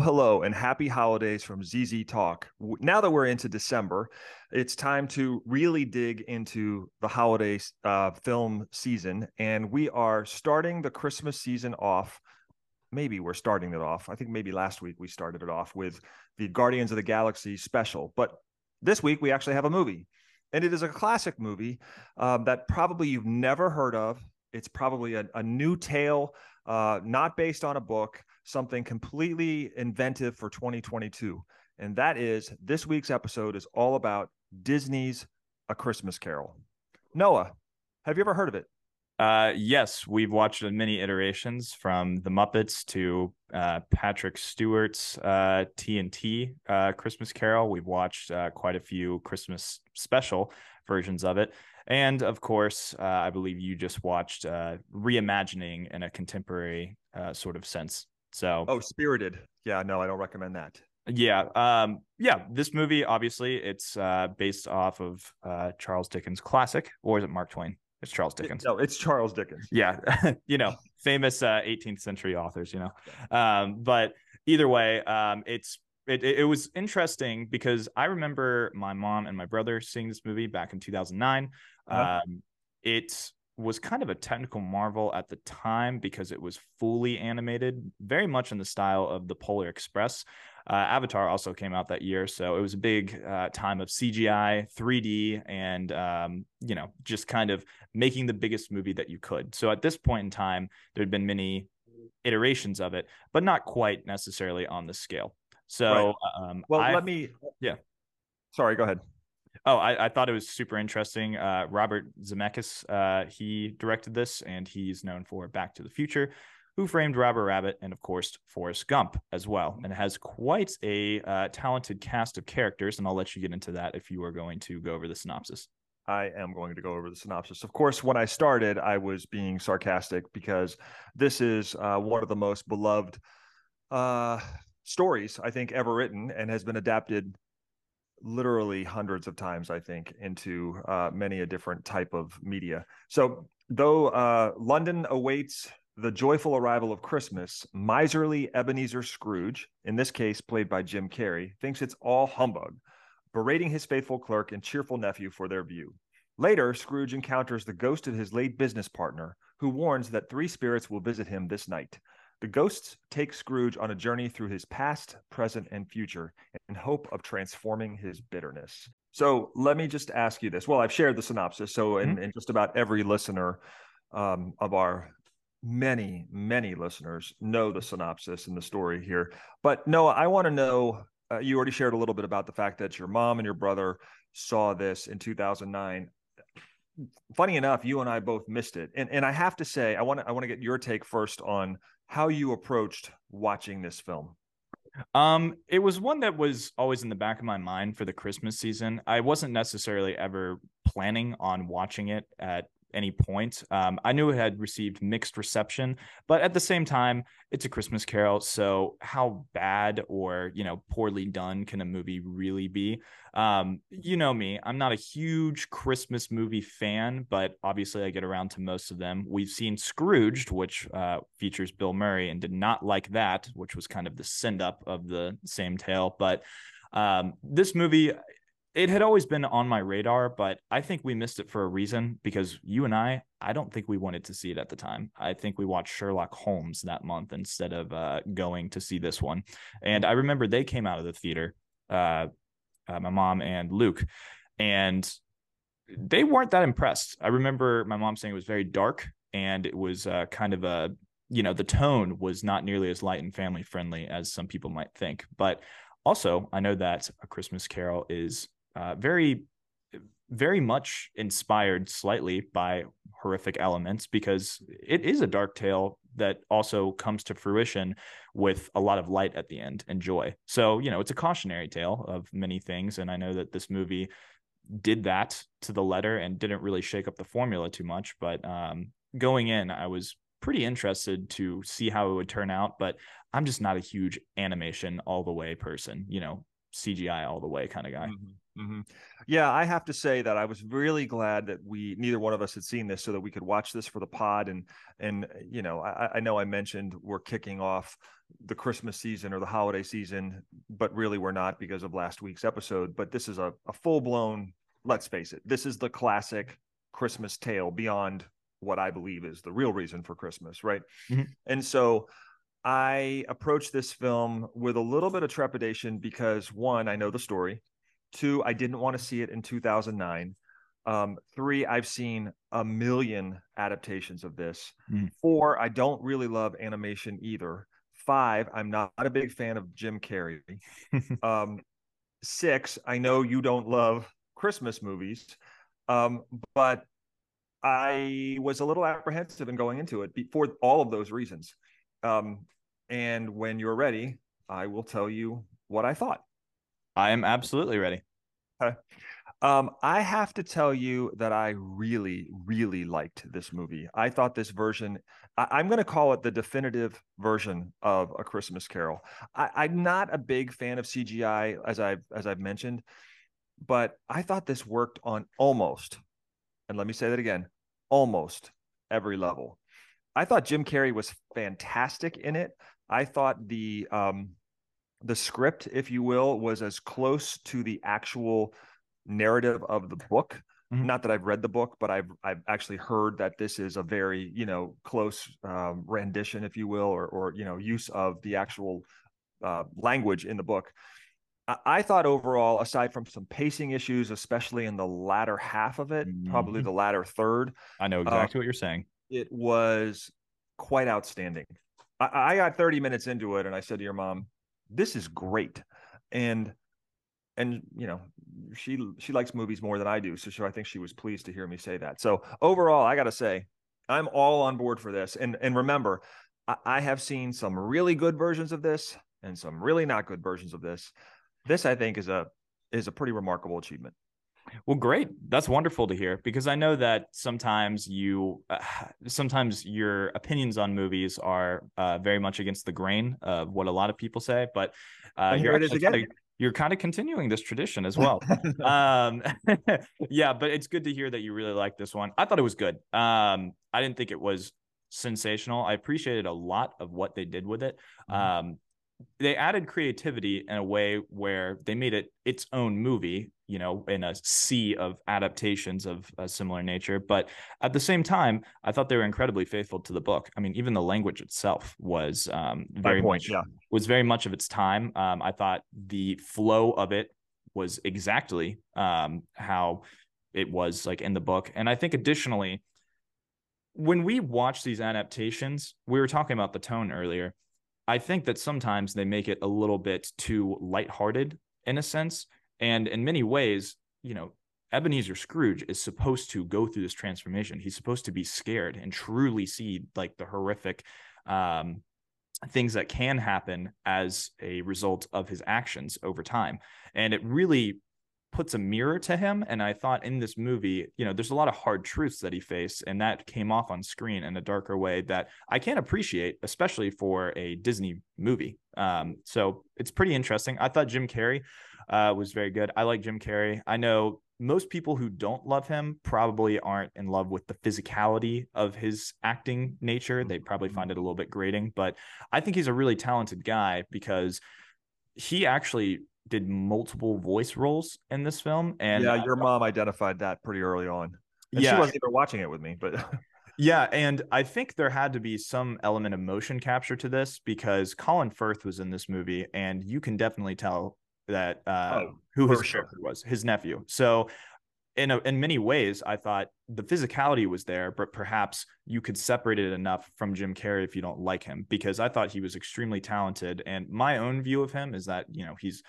Hello, and happy holidays from ZZ Talk. Now that we're into December, it's time to really dig into the holiday film season, and we are starting the Christmas season off. Maybe we're starting it off. I think maybe last week we started it off with the Guardians of the Galaxy special, but this week we actually have a movie, and it is a classic movie that probably you've never heard of. It's probably a new tale, not based on a book, something completely inventive for 2022. And that is, this week's episode is all about Disney's A Christmas Carol. Noah, have you ever heard of it? Yes, we've watched it in many iterations, from the Muppets to Patrick Stewart's TNT Christmas Carol. We've watched quite a few Christmas special versions of it. And of course, I believe you just watched reimagining in a contemporary sort of sense. So, Spirited. Yeah, no, I don't recommend that. Yeah. This movie, obviously, it's based off of Charles Dickens' classic, or is it Mark Twain? It's Charles Dickens. No, it's Charles Dickens. Yeah. Famous 18th century authors, but either way, it was interesting because I remember my mom and my brother seeing this movie back in 2009. Uh-huh. It was kind of a technical marvel at the time because it was fully animated, very much in the style of the Polar Express. Avatar also came out that year, so it was a big time of CGI, 3D, and just kind of making the biggest movie that you could. So at this point in time, there had been many iterations of it, but not quite necessarily on the scale. So, right. Sorry, go ahead. Oh, I thought it was super interesting. Robert Zemeckis, he directed this, and he's known for Back to the Future, Who Framed Roger Rabbit, and of course, Forrest Gump as well. And it has quite a talented cast of characters, and I'll let you get into that if you are going to go over the synopsis. I am going to go over the synopsis. Of course, when I started, I was being sarcastic because this is one of the most beloved stories, I think, ever written, and has been adapted literally hundreds of times, I think, into many a different type of media. So, though London awaits the joyful arrival of Christmas, miserly Ebenezer Scrooge, in this case played by Jim Carrey, thinks it's all humbug, berating his faithful clerk and cheerful nephew for their view. Later, Scrooge encounters the ghost of his late business partner, who warns that three spirits will visit him this night. The ghosts take Scrooge on a journey through his past, present, and future in hope of transforming his bitterness. So let me just ask you this. Well, I've shared the synopsis, so in just about every listener of our many, many listeners know the synopsis and the story here. But Noah, I want to know, you already shared a little bit about the fact that your mom and your brother saw this in 2009. Funny enough, you and I both missed it. And I have to say, I want to get your take first on how you approached watching this film. It was one that was always in the back of my mind for the Christmas season. I wasn't necessarily ever planning on watching it at any point. I knew it had received mixed reception, but at the same time, it's a Christmas Carol. So how bad or, poorly done can a movie really be? You know me, I'm not a huge Christmas movie fan, but obviously I get around to most of them. We've seen Scrooged, which features Bill Murray, and did not like that, which was kind of the send up of the same tale. But this movie, it had always been on my radar, but I think we missed it for a reason, because you and I don't think we wanted to see it at the time. I think we watched Sherlock Holmes that month instead of going to see this one. And I remember they came out of the theater, my mom and Luke, and they weren't that impressed. I remember my mom saying it was very dark, and it was kind of a, the tone was not nearly as light and family friendly as some people might think. But also, I know that A Christmas Carol is very, very much inspired slightly by horrific elements, because it is a dark tale that also comes to fruition with a lot of light at the end and joy. So, you know, it's a cautionary tale of many things. And I know that this movie did that to the letter and didn't really shake up the formula too much. But going in, I was pretty interested to see how it would turn out, but I'm just not a huge animation all the way person, you know, CGI all the way kind of guy. Yeah, I have to say that I was really glad that we neither one of us had seen this so that we could watch this for the pod. And you know, I know I mentioned we're kicking off the Christmas season or the holiday season, but really we're not because of last week's episode. But this is a full-blown, let's face it, this is the classic Christmas tale beyond what I believe is the real reason for Christmas, right? And so I approached this film with a little bit of trepidation because, one, I know the story. Two, I didn't want to see it in 2009. Three, I've seen a million adaptations of this. Four, I don't really love animation either. Five, I'm not a big fan of Jim Carrey. Six, I know you don't love Christmas movies, but I was a little apprehensive in going into it for all of those reasons. And when you're ready, I will tell you what I thought. I am absolutely ready. I have to tell you that I really, really liked this movie. I thought this version, I'm going to call it the definitive version of A Christmas Carol. I'm not a big fan of CGI, as I've mentioned, but I thought this worked on almost, and let me say that again, almost every level. I thought Jim Carrey was fantastic in it. I thought the script, if you will, was as close to the actual narrative of the book. Not that I've read the book, but I've actually heard that this is a very, you know, close rendition, if you will, or you know, use of the actual language in the book. I thought overall, aside from some pacing issues, especially in the latter half of it, probably the latter third. I know exactly what you're saying. It was quite outstanding. I got 30 minutes into it and I said to your mom, this is great. And you know, she likes movies more than I do. So I think she was pleased to hear me say that. So overall, I got to say, I'm all on board for this. And remember, I have seen some really good versions of this and some really not good versions of this. This, I think, is a pretty remarkable achievement. Well, great. That's wonderful to hear, because I know that sometimes your opinions on movies are very much against the grain of what a lot of people say, but you're kind of continuing this tradition as well. Yeah, but it's good to hear that you really like this one. I thought it was good. I didn't think it was sensational. I appreciated a lot of what they did with it. They added creativity in a way where they made it its own movie, you know, in a sea of adaptations of a similar nature. But at the same time, I thought they were incredibly faithful to the book. I mean, even the language itself was very much of its time. I thought the flow of it was exactly how it was like in the book. And I think additionally, when we watch these adaptations, we were talking about the tone earlier. I think that sometimes they make it a little bit too lighthearted in a sense. And in many ways, you know, Ebenezer Scrooge is supposed to go through this transformation. He's supposed to be scared and truly see like the horrific things that can happen as a result of his actions over time. And it really puts a mirror to him. And I thought in this movie, you know, there's a lot of hard truths that he faced, and that came off on screen in a darker way that I can appreciate, especially for a Disney movie. So it's pretty interesting. I thought Jim Carrey was very good. I like Jim Carrey. I know most people who don't love him probably aren't in love with the physicality of his acting nature. They probably find it a little bit grating, but I think he's a really talented guy because he actually did multiple voice roles in this film. And yeah, your mom identified that pretty early on. And yeah, she wasn't even watching it with me, but yeah. And I think there had to be some element of motion capture to this because Colin Firth was in this movie, and you can definitely tell that who his character was, his nephew. So in many ways, I thought the physicality was there, but perhaps you could separate it enough from Jim Carrey if you don't like him, because I thought he was extremely talented. And my own view of him is that, you know, he's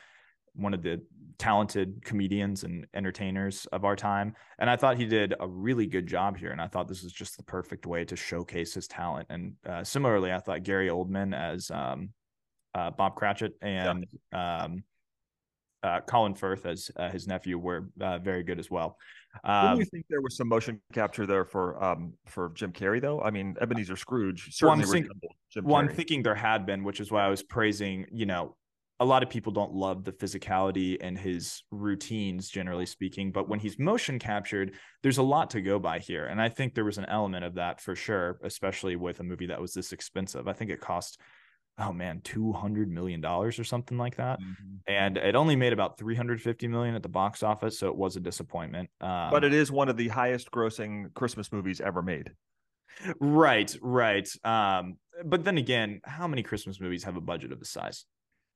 one of the talented comedians and entertainers of our time. And I thought he did a really good job here. And I thought this was just the perfect way to showcase his talent. And similarly, I thought Gary Oldman as Bob Cratchit and Colin Firth as his nephew were very good as well. Do you think there was some motion capture there for Jim Carrey though? I mean, Ebenezer Scrooge certainly resembled Jim Carrey. Well, I'm thinking there had been, which is why I was praising, you know, a lot of people don't love the physicality and his routines, generally speaking, but when he's motion captured, there's a lot to go by here. And I think there was an element of that for sure, especially with a movie that was this expensive. I think it cost, oh man, $200 million or something like that. Mm-hmm. And it only made about $350 million at the box office. So it was a disappointment. But it is one of the highest grossing Christmas movies ever made. Right, right. But then again, how many Christmas movies have a budget of this size?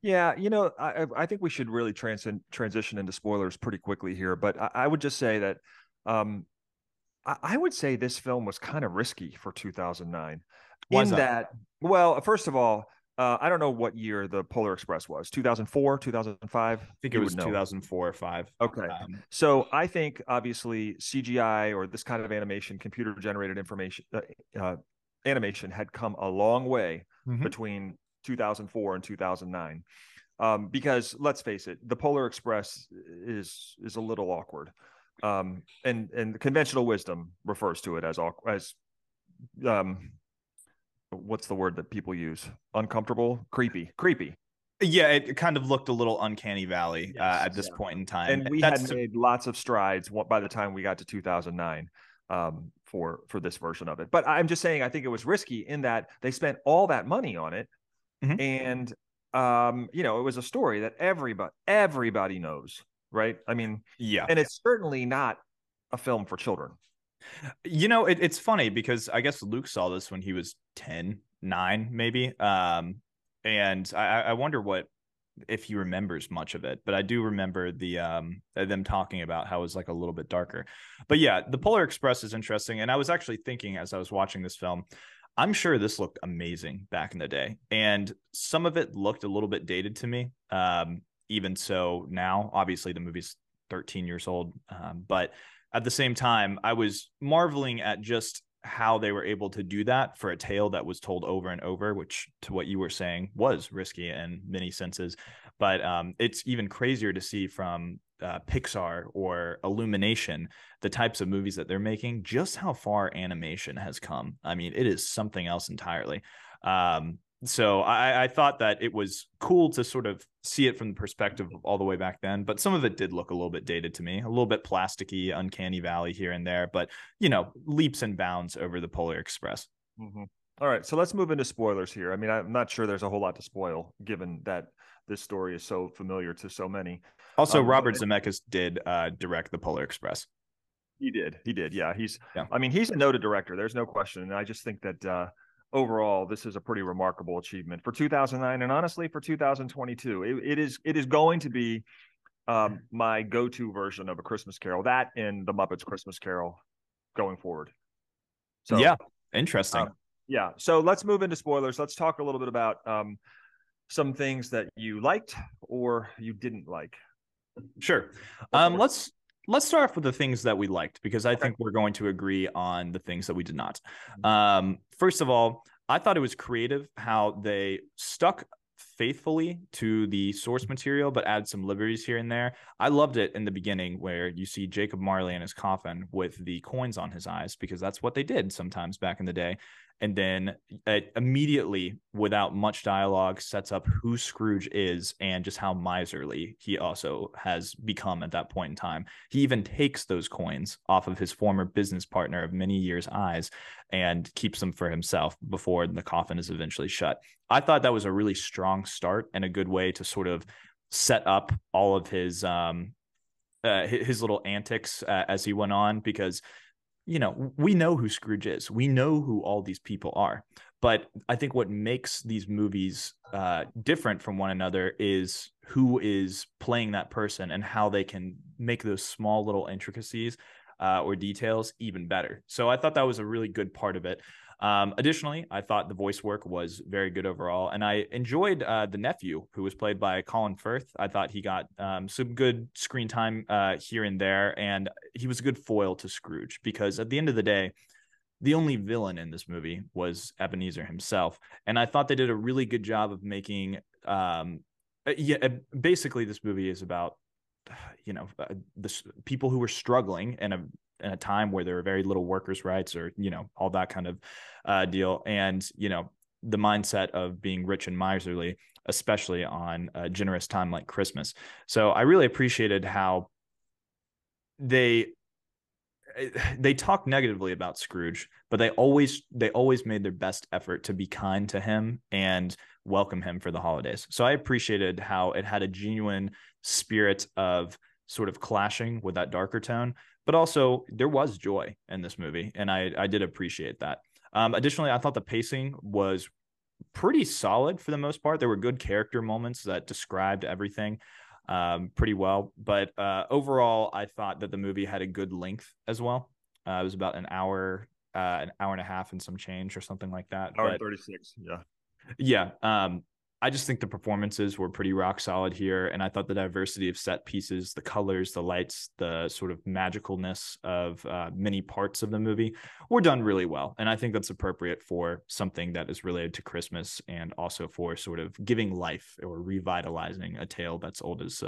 Yeah, you know, I think we should really transition into spoilers pretty quickly here. But I would just say that I would say this film was kind of risky for 2009. Why's that? Well, first of all, I don't know what year the Polar Express was, 2004, 2005? I think it was 2004 or 5. Okay. So I think, obviously, CGI or this kind of animation, computer-generated information, animation had come a long way mm-hmm. between 2004 and 2009, because let's face it, the Polar Express is a little awkward, and the conventional wisdom refers to it as what's the word that people use? Uncomfortable, creepy. Yeah, it kind of looked a little uncanny valley at this point in time, and we had made lots of strides by the time we got to 2009. For this version of it, but I'm just saying I think it was risky in that they spent all that money on it. Mm-hmm. And, you know, it was a story that everybody knows, right? I mean, yeah. And it's certainly not a film for children. You know, it's funny because I guess Luke saw this when he was 10, 9, maybe. And I wonder if he remembers much of it, but I do remember them talking about how it was like a little bit darker. But yeah, the Polar Express is interesting. And I was actually thinking as I was watching this film, I'm sure this looked amazing back in the day, and some of it looked a little bit dated to me. Even so now, obviously the movie's 13 years old, but at the same time, I was marveling at just how they were able to do that for a tale that was told over and over, which to what you were saying was risky in many senses. But it's even crazier to see from Pixar or Illumination, the types of movies that they're making, just how far animation has come. I mean, it is something else entirely. So I thought that it was cool to sort of see it from the perspective of all the way back then, but some of it did look a little bit dated to me, a little bit plasticky, uncanny valley here and there, but you know, leaps and bounds over the Polar Express. Mm-hmm. All right, so let's move into spoilers here. I mean, I'm not sure there's a whole lot to spoil given that this story is so familiar to so many. Also, Robert Zemeckis did direct the Polar Express. He did. Yeah, I mean, he's a noted director. There's no question. And I just think that overall, this is a pretty remarkable achievement for 2009, and honestly for 2022. It is going to be my go-to version of A Christmas Carol. That and the Muppets Christmas Carol going forward. So yeah, interesting. Yeah, so let's move into spoilers. Let's talk a little bit about some things that you liked or you didn't like. Sure. Let's start off with the things that we liked, because I think we're going to agree on the things that we did not. First of all, I thought it was creative how they stuck faithfully to the source material, but add some liberties here and there. I loved it in the beginning where you see Jacob Marley in his coffin with the coins on his eyes, because that's what they did sometimes back in the day. And then it immediately, without much dialogue, sets up who Scrooge is and just how miserly he also has become at that point in time. He even takes those coins off of his former business partner of many years' eyes and keeps them for himself before the coffin is eventually shut. I thought that was a really strong start and a good way to sort of set up all of his little antics as he went on, because you know, we know who Scrooge is. We know who all these people are. But I think what makes these movies different from one another is who is playing that person and how they can make those small little intricacies or details even better. So I thought that was a really good part of it. Additionally, I thought the voice work was very good overall, and I enjoyed the nephew, who was played by Colin Firth. I thought he got some good screen time here and there, and he was a good foil to Scrooge, because at the end of the day, the only villain in this movie was Ebenezer himself. And I thought they did a really good job of making basically this movie is about, you know, the people who were struggling in a time where there were very little workers' rights, or, you know, all that kind of deal. And, you know, the mindset of being rich and miserly, especially on a generous time like Christmas. So I really appreciated how they talk negatively about Scrooge, but they always made their best effort to be kind to him and welcome him for the holidays. So I appreciated how it had a genuine spirit of sort of clashing with that darker tone, but also there was joy in this movie, and I did appreciate that. Additionally, I thought the pacing was pretty solid for the most part. There were good character moments that described everything pretty well, but overall, I thought that the movie had a good length as well. It was about an hour and a half and some change, or something like that. Hour and 36, yeah. I just think the performances were pretty rock solid here, and I thought the diversity of set pieces, the colors, the lights, the sort of magicalness of many parts of the movie were done really well, and I think that's appropriate for something that is related to Christmas, and also for sort of giving life or revitalizing a tale that's old as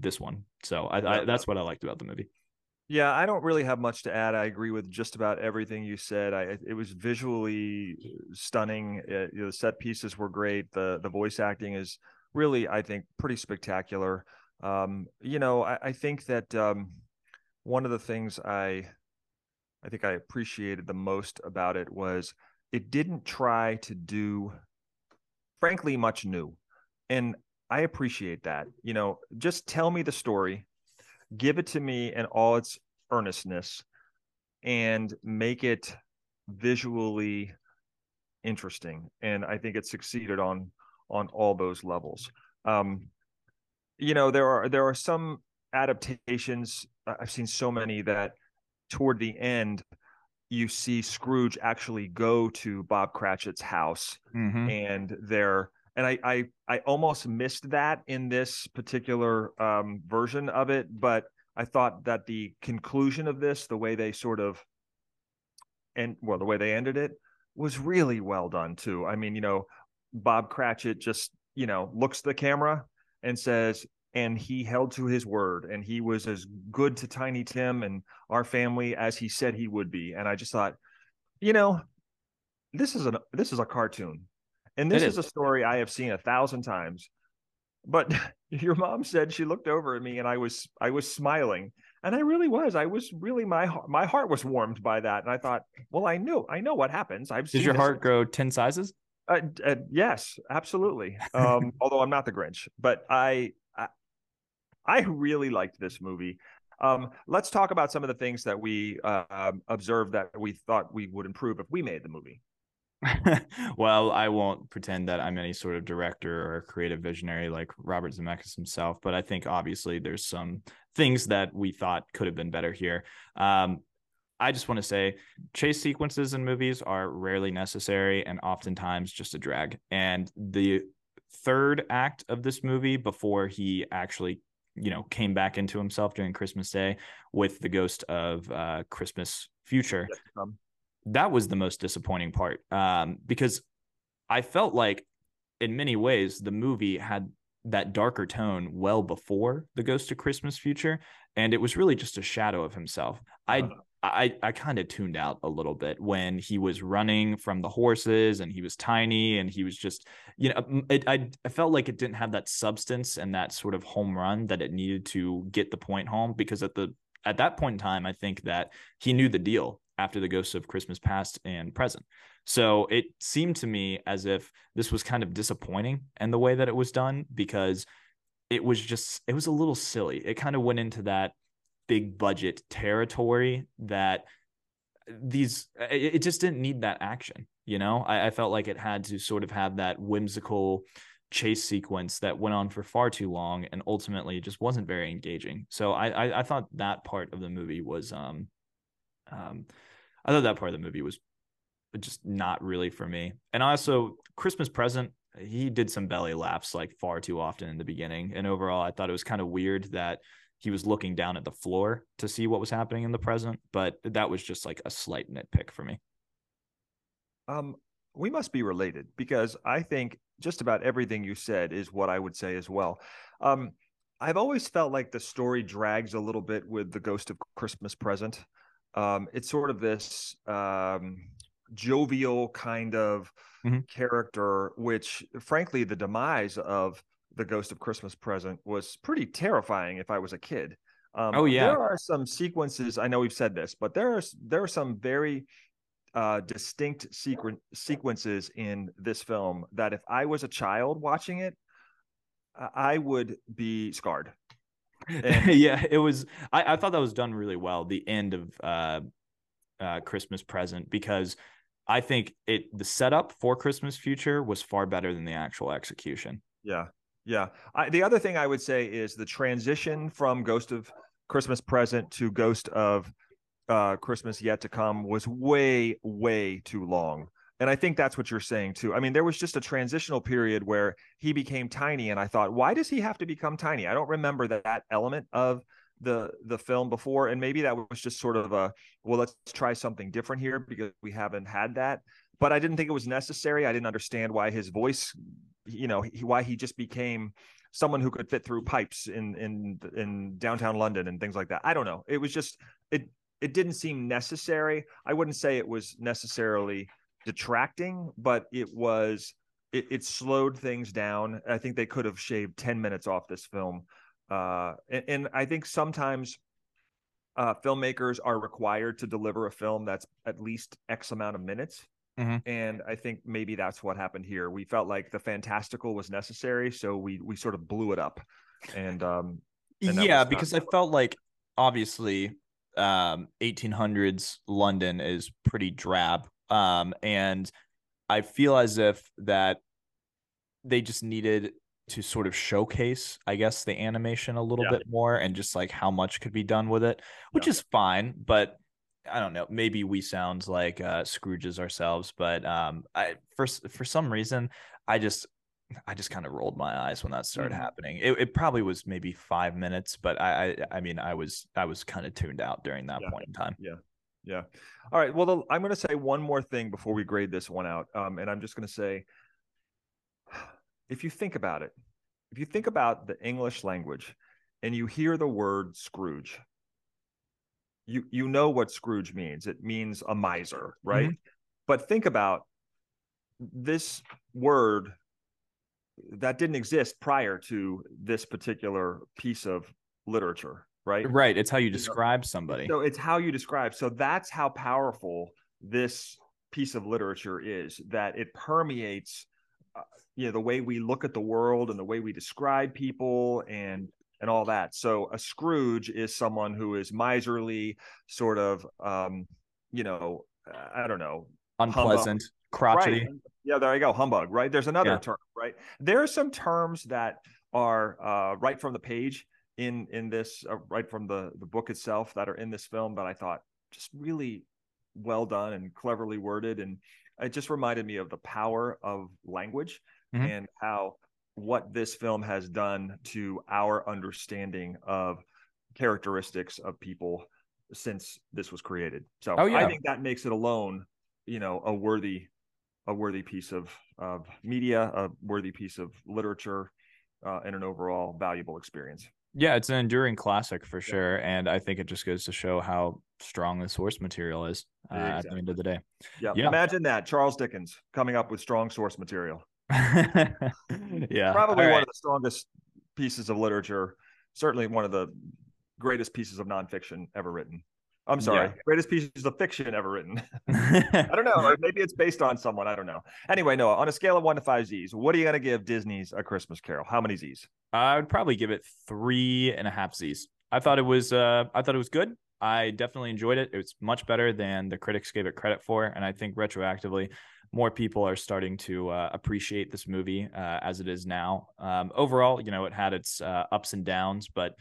this one. So that's what I liked about the movie. Yeah, I don't really have much to add. I agree with just about everything you said. It was visually stunning. The set pieces were great. The voice acting is really, I think, pretty spectacular. I think that one of the things I think I appreciated the most about it was it didn't try to do, frankly, much new. And I appreciate that. You know, just tell me the story. Give it to me in all its earnestness and make it visually interesting. And I think it succeeded on all those levels. There are some adaptations. I've seen so many that toward the end, you see Scrooge actually go to Bob Cratchit's house, and they're, and I almost missed that in this particular version of it, but I thought that the conclusion of this, the way they the way they ended it, was really well done too. I mean, you know, Bob Cratchit just, you know, looks at the camera and says, and he held to his word, and he was as good to Tiny Tim and our family as he said he would be. And I just thought, you know, this is a cartoon. And this is a story I have seen 1,000 times, but your mom said she looked over at me and I was smiling, and I really was. I was really, my heart was warmed by that. And I thought, well, I know what happens. I've seen. Did your heart grow 10 sizes? Yes, absolutely. Although I'm not the Grinch, but I really liked this movie. Let's talk about some of the things that we observed that we thought we would improve if we made the movie. Well, I won't pretend that I'm any sort of director or creative visionary like Robert Zemeckis himself, but I think obviously there's some things that we thought could have been better here. I just want to say chase sequences in movies are rarely necessary and oftentimes just a drag. And the third act of this movie, before he actually, you know, came back into himself during Christmas Day with the ghost of Christmas Future. That was the most disappointing part, because I felt like in many ways the movie had that darker tone well before the Ghost of Christmas Future, and it was really just a shadow of himself. I kind of tuned out a little bit when he was running from the horses and he was tiny and he was just, you know, I felt like it didn't have that substance and that sort of home run that it needed to get the point home, because at that point in time, I think that he knew the deal after the Ghosts of Christmas Past and Present. So it seemed to me as if this was kind of disappointing in the way that it was done, because it was a little silly. It kind of went into that big budget territory that it just didn't need that action. You know, I felt like it had to sort of have that whimsical chase sequence that went on for far too long and ultimately just wasn't very engaging. So I thought that part of the movie was but just not really for me. And also Christmas Present, he did some belly laughs like far too often in the beginning. And overall, I thought it was kind of weird that he was looking down at the floor to see what was happening in the present. But that was just like a slight nitpick for me. We must be related, because I think just about everything you said is what I would say as well. I've always felt like the story drags a little bit with The Ghost of Christmas Present. It's sort of this jovial kind of character, which frankly, the demise of The Ghost of Christmas Present was pretty terrifying if I was a kid. There are some sequences, I know we've said this, but there are some very distinct sequences in this film that if I was a child watching it, I would be scarred. And it was, I thought that was done really well, the end of Christmas Present, because I think the setup for Christmas Future was far better than the actual execution. Yeah. The other thing I would say is the transition from Ghost of Christmas Present to Ghost of Christmas Yet to Come was way, way too long. And I think that's what you're saying too. I mean, there was just a transitional period where he became tiny, and I thought, why does he have to become tiny? I don't remember that element of the film before, and maybe that was just sort of a, well, let's try something different here because we haven't had that. But I didn't think it was necessary. I didn't understand why his voice, why he just became someone who could fit through pipes in downtown London and things like that. I don't know. It was just it didn't seem necessary. I wouldn't say it was necessarily detracting, but it slowed things down. I think they could have shaved 10 minutes off this film. And I think sometimes filmmakers are required to deliver a film that's at least X amount of minutes. And I think maybe that's what happened here. We felt like the fantastical was necessary, so we sort of blew it up. Because I felt like, obviously, 1800s London is pretty drab. And I feel as if that they just needed to sort of showcase, I guess, the animation a little bit more, and just like how much could be done with it, which is fine. But I don't know, maybe we sound like Scrooges ourselves, but for some reason, I just kind of rolled my eyes when that started happening. It probably was maybe 5 minutes, but I mean I was kind of tuned out during that point in time. Yeah. All right. Well, I'm going to say one more thing before we grade this one out. And I'm just going to say, if you think about the English language and you hear the word Scrooge, you know what Scrooge means. It means a miser, right? But think about this word that didn't exist prior to this particular piece of literature. Right. It's how you describe somebody. So it's how you describe. So that's how powerful this piece of literature is, that it permeates, the way we look at the world and the way we describe people and all that. So a Scrooge is someone who is miserly, sort of, I don't know, unpleasant, crotchety. Right. Yeah, there you go. Humbug. Right. There's another term. Right. There are some terms that are right from the page. In this right from the book itself that are in this film that I thought just really well done and cleverly worded, and it just reminded me of the power of language and how what this film has done to our understanding of characteristics of people since this was created. So I think that makes it alone a worthy piece of media, a worthy piece of literature, and an overall valuable experience. Yeah, it's an enduring classic for sure, and I think it just goes to show how strong the source material is at the end of the day. Yeah, imagine that. Charles Dickens coming up with strong source material. Probably one of the strongest pieces of literature, certainly one of the greatest pieces of nonfiction ever written. I'm sorry, greatest pieces of fiction ever written. I don't know. Maybe it's based on someone. I don't know. Anyway, Noah, on a scale of 1 to 5 Z's, what are you going to give Disney's A Christmas Carol? How many Z's? I would probably give it 3.5 Z's. I thought it was good. I definitely enjoyed it. It was much better than the critics gave it credit for, and I think retroactively, more people are starting to appreciate this movie as it is now. Overall, it had its ups and downs, but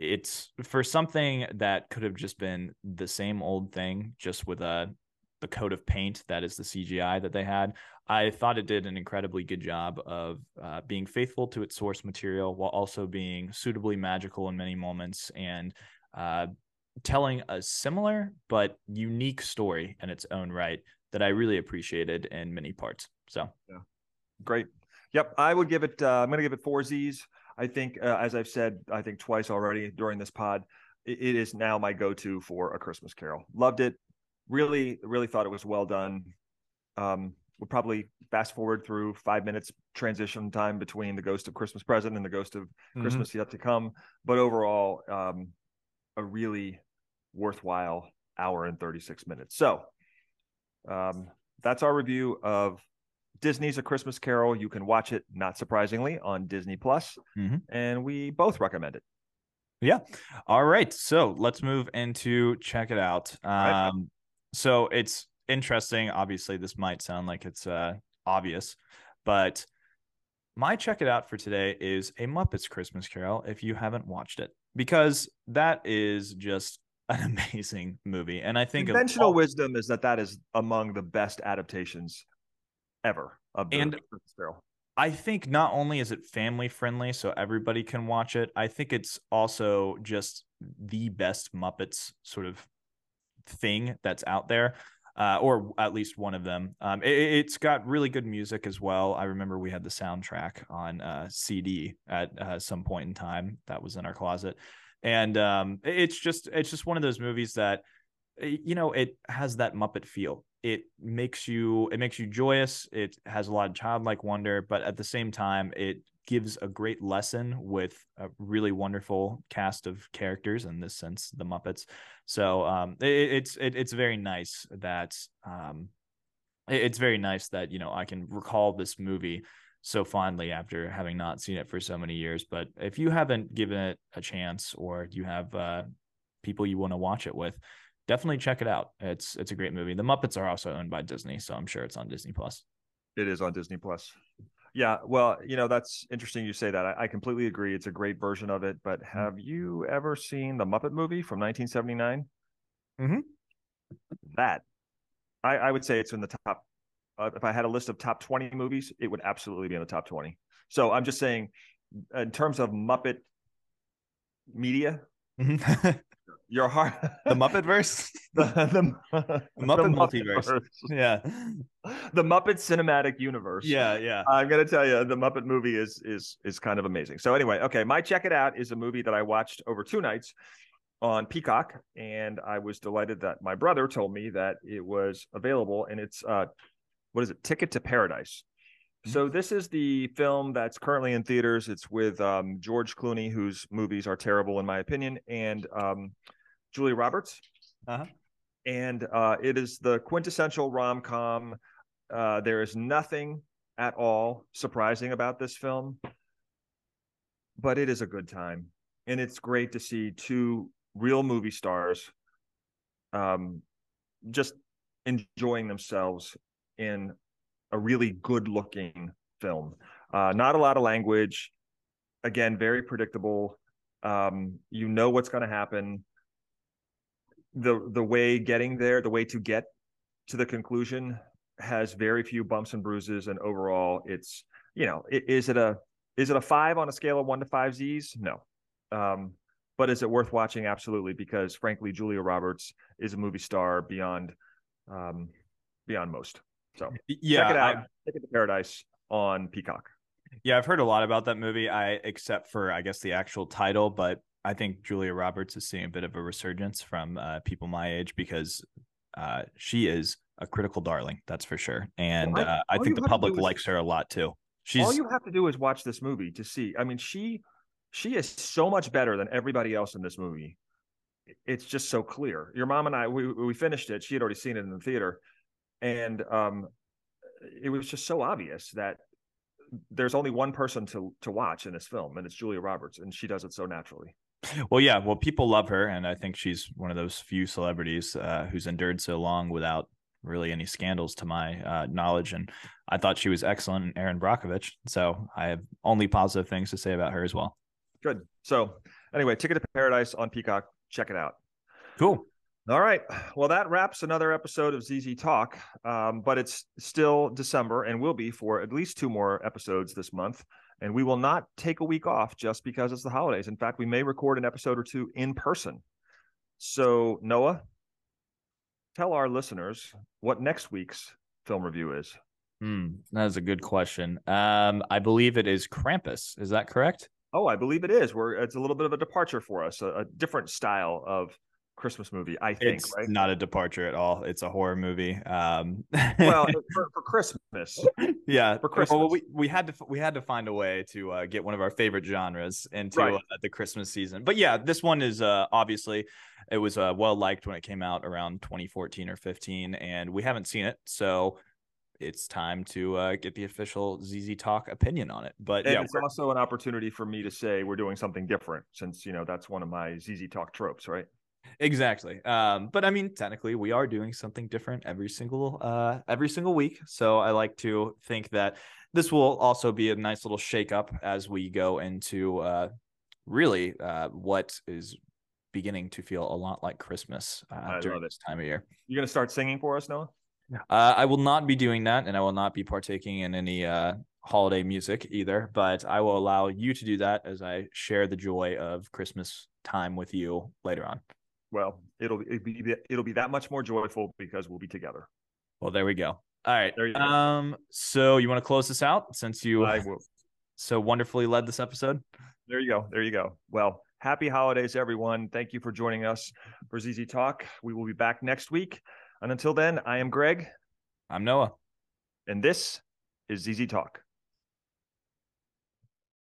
it's for something that could have just been the same old thing, just with a the coat of paint that is the CGI that they had. I thought it did an incredibly good job of being faithful to its source material while also being suitably magical in many moments and telling a similar but unique story in its own right that I really appreciated in many parts. So yeah, great. Yep. I would give it, I'm going to give it 4 Zs. I think, as I've said, I think twice already during this pod, it is now my go-to for A Christmas Carol. Loved it. Really, really thought it was well done. We'll probably fast forward through 5 minutes transition time between The Ghost of Christmas Present and The Ghost of Christmas Yet to Come. But overall, a really worthwhile hour and 36 minutes. So that's our review of Disney's A Christmas Carol. You can watch it, not surprisingly, on Disney Plus, and we both recommend it. Yeah. All right. So let's move into Check It Out. Right. So it's interesting. Obviously, this might sound like it's obvious, but my Check It Out for today is A Muppets Christmas Carol, if you haven't watched it, because that is just an amazing movie. And I think conventional wisdom is that that is among the best adaptations ever of the Christmas Carol. I think not only is it family friendly, so everybody can watch it, I think it's also just the best Muppets sort of thing that's out there, or at least one of them. It's got really good music as well. I remember we had the soundtrack on CD at some point in time that was in our closet. And it's just one of those movies that, you know, it has that Muppet feel. It makes you joyous. It has a lot of childlike wonder, but at the same time, it gives a great lesson with a really wonderful cast of characters, in this sense, the Muppets. So it's very nice that you know, I can recall this movie so fondly after having not seen it for so many years. But if you haven't given it a chance, or you have people you want to watch it with, definitely check it out. It's a great movie. The Muppets are also owned by Disney, so I'm sure it's on Disney Plus. It is on Disney Plus. Yeah, well, you know, that's interesting you say that. I completely agree. It's a great version of it. But have you ever seen the Muppet movie from 1979? That, I would say it's in the top. If I had a list of top 20 movies, it would absolutely be in the top 20. So I'm just saying, in terms of Muppet media. Your heart, the Muppetverse, the Muppet multiverse, yeah, the Muppet cinematic universe, yeah. I'm gonna tell you, the Muppet movie is kind of amazing. So anyway, okay, my Check It Out is a movie that I watched over 2 nights on Peacock, and I was delighted that my brother told me that it was available, and it's Ticket to Paradise. So this is the film that's currently in theaters. It's with George Clooney, whose movies are terrible in my opinion, and Julia Roberts. And it is the quintessential rom-com. There is nothing at all surprising about this film, but it is a good time. And it's great to see two real movie stars just enjoying themselves in a really good-looking film. Not a lot of language. Again, very predictable. You know what's going to happen. The way getting there, the way to get to the conclusion, has very few bumps and bruises. And overall, it's, you know, is it a 5 on a scale of 1 to 5 Zs? No. But is it worth watching? Absolutely, because frankly, Julia Roberts is a movie star beyond most. So yeah, check it out. Ticket to Paradise on Peacock. Yeah, I've heard a lot about that movie, except for, I guess, the actual title. But I think Julia Roberts is seeing a bit of a resurgence from people my age, because she is a critical darling, that's for sure. And well, I think the public likes her a lot too. All you have to do is watch this movie to see. I mean, she is so much better than everybody else in this movie. It's just so clear. Your mom and I, we finished it. She had already seen it in the theater. And it was just so obvious that there's only one person to watch in this film, and it's Julia Roberts, and she does it so naturally. Well, yeah. Well, people love her, and I think she's one of those few celebrities who's endured so long without really any scandals, to my knowledge. And I thought she was excellent in Erin Brockovich, so I have only positive things to say about her as well. Good. So anyway, Ticket to Paradise on Peacock. Check it out. Cool. All right. Well, that wraps another episode of ZZ Talk, but it's still December and will be for at least 2 more episodes this month. And we will not take a week off just because it's the holidays. In fact, we may record an episode or 2 in person. So, Noah, tell our listeners what next week's film review is. That is a good question. I believe it is Krampus. Is that correct? Oh, I believe it is. It's a little bit of a departure for us, a different style of Christmas movie, I think. It's right? Not a departure at all. It's a horror movie. Well, for Christmas. Yeah, for Christmas. Well, we had to find a way to get one of our favorite genres into the Christmas season. But yeah, this one is obviously it was well liked when it came out around 2014 or 15, and we haven't seen it, so it's time to get the official ZZ Talk opinion on it. But and yeah, it's also an opportunity for me to say we're doing something different, since that's one of my ZZ Talk tropes, right? Exactly. But I mean, technically we are doing something different every single week. So I like to think that this will also be a nice little shakeup as we go into really what is beginning to feel a lot like Christmas during this time of year. You're going to start singing for us, Noah? Yeah. I will not be doing that, and I will not be partaking in any holiday music either, but I will allow you to do that as I share the joy of Christmas time with you later on. Well, it'll be that much more joyful because we'll be together. Well, there we go. All right. There you go. So you want to close this out since you so wonderfully led this episode? There you go. There you go. Well, happy holidays, everyone. Thank you for joining us for ZZ Talk. We will be back next week. And until then, I am Greg. I'm Noah. And this is ZZ Talk.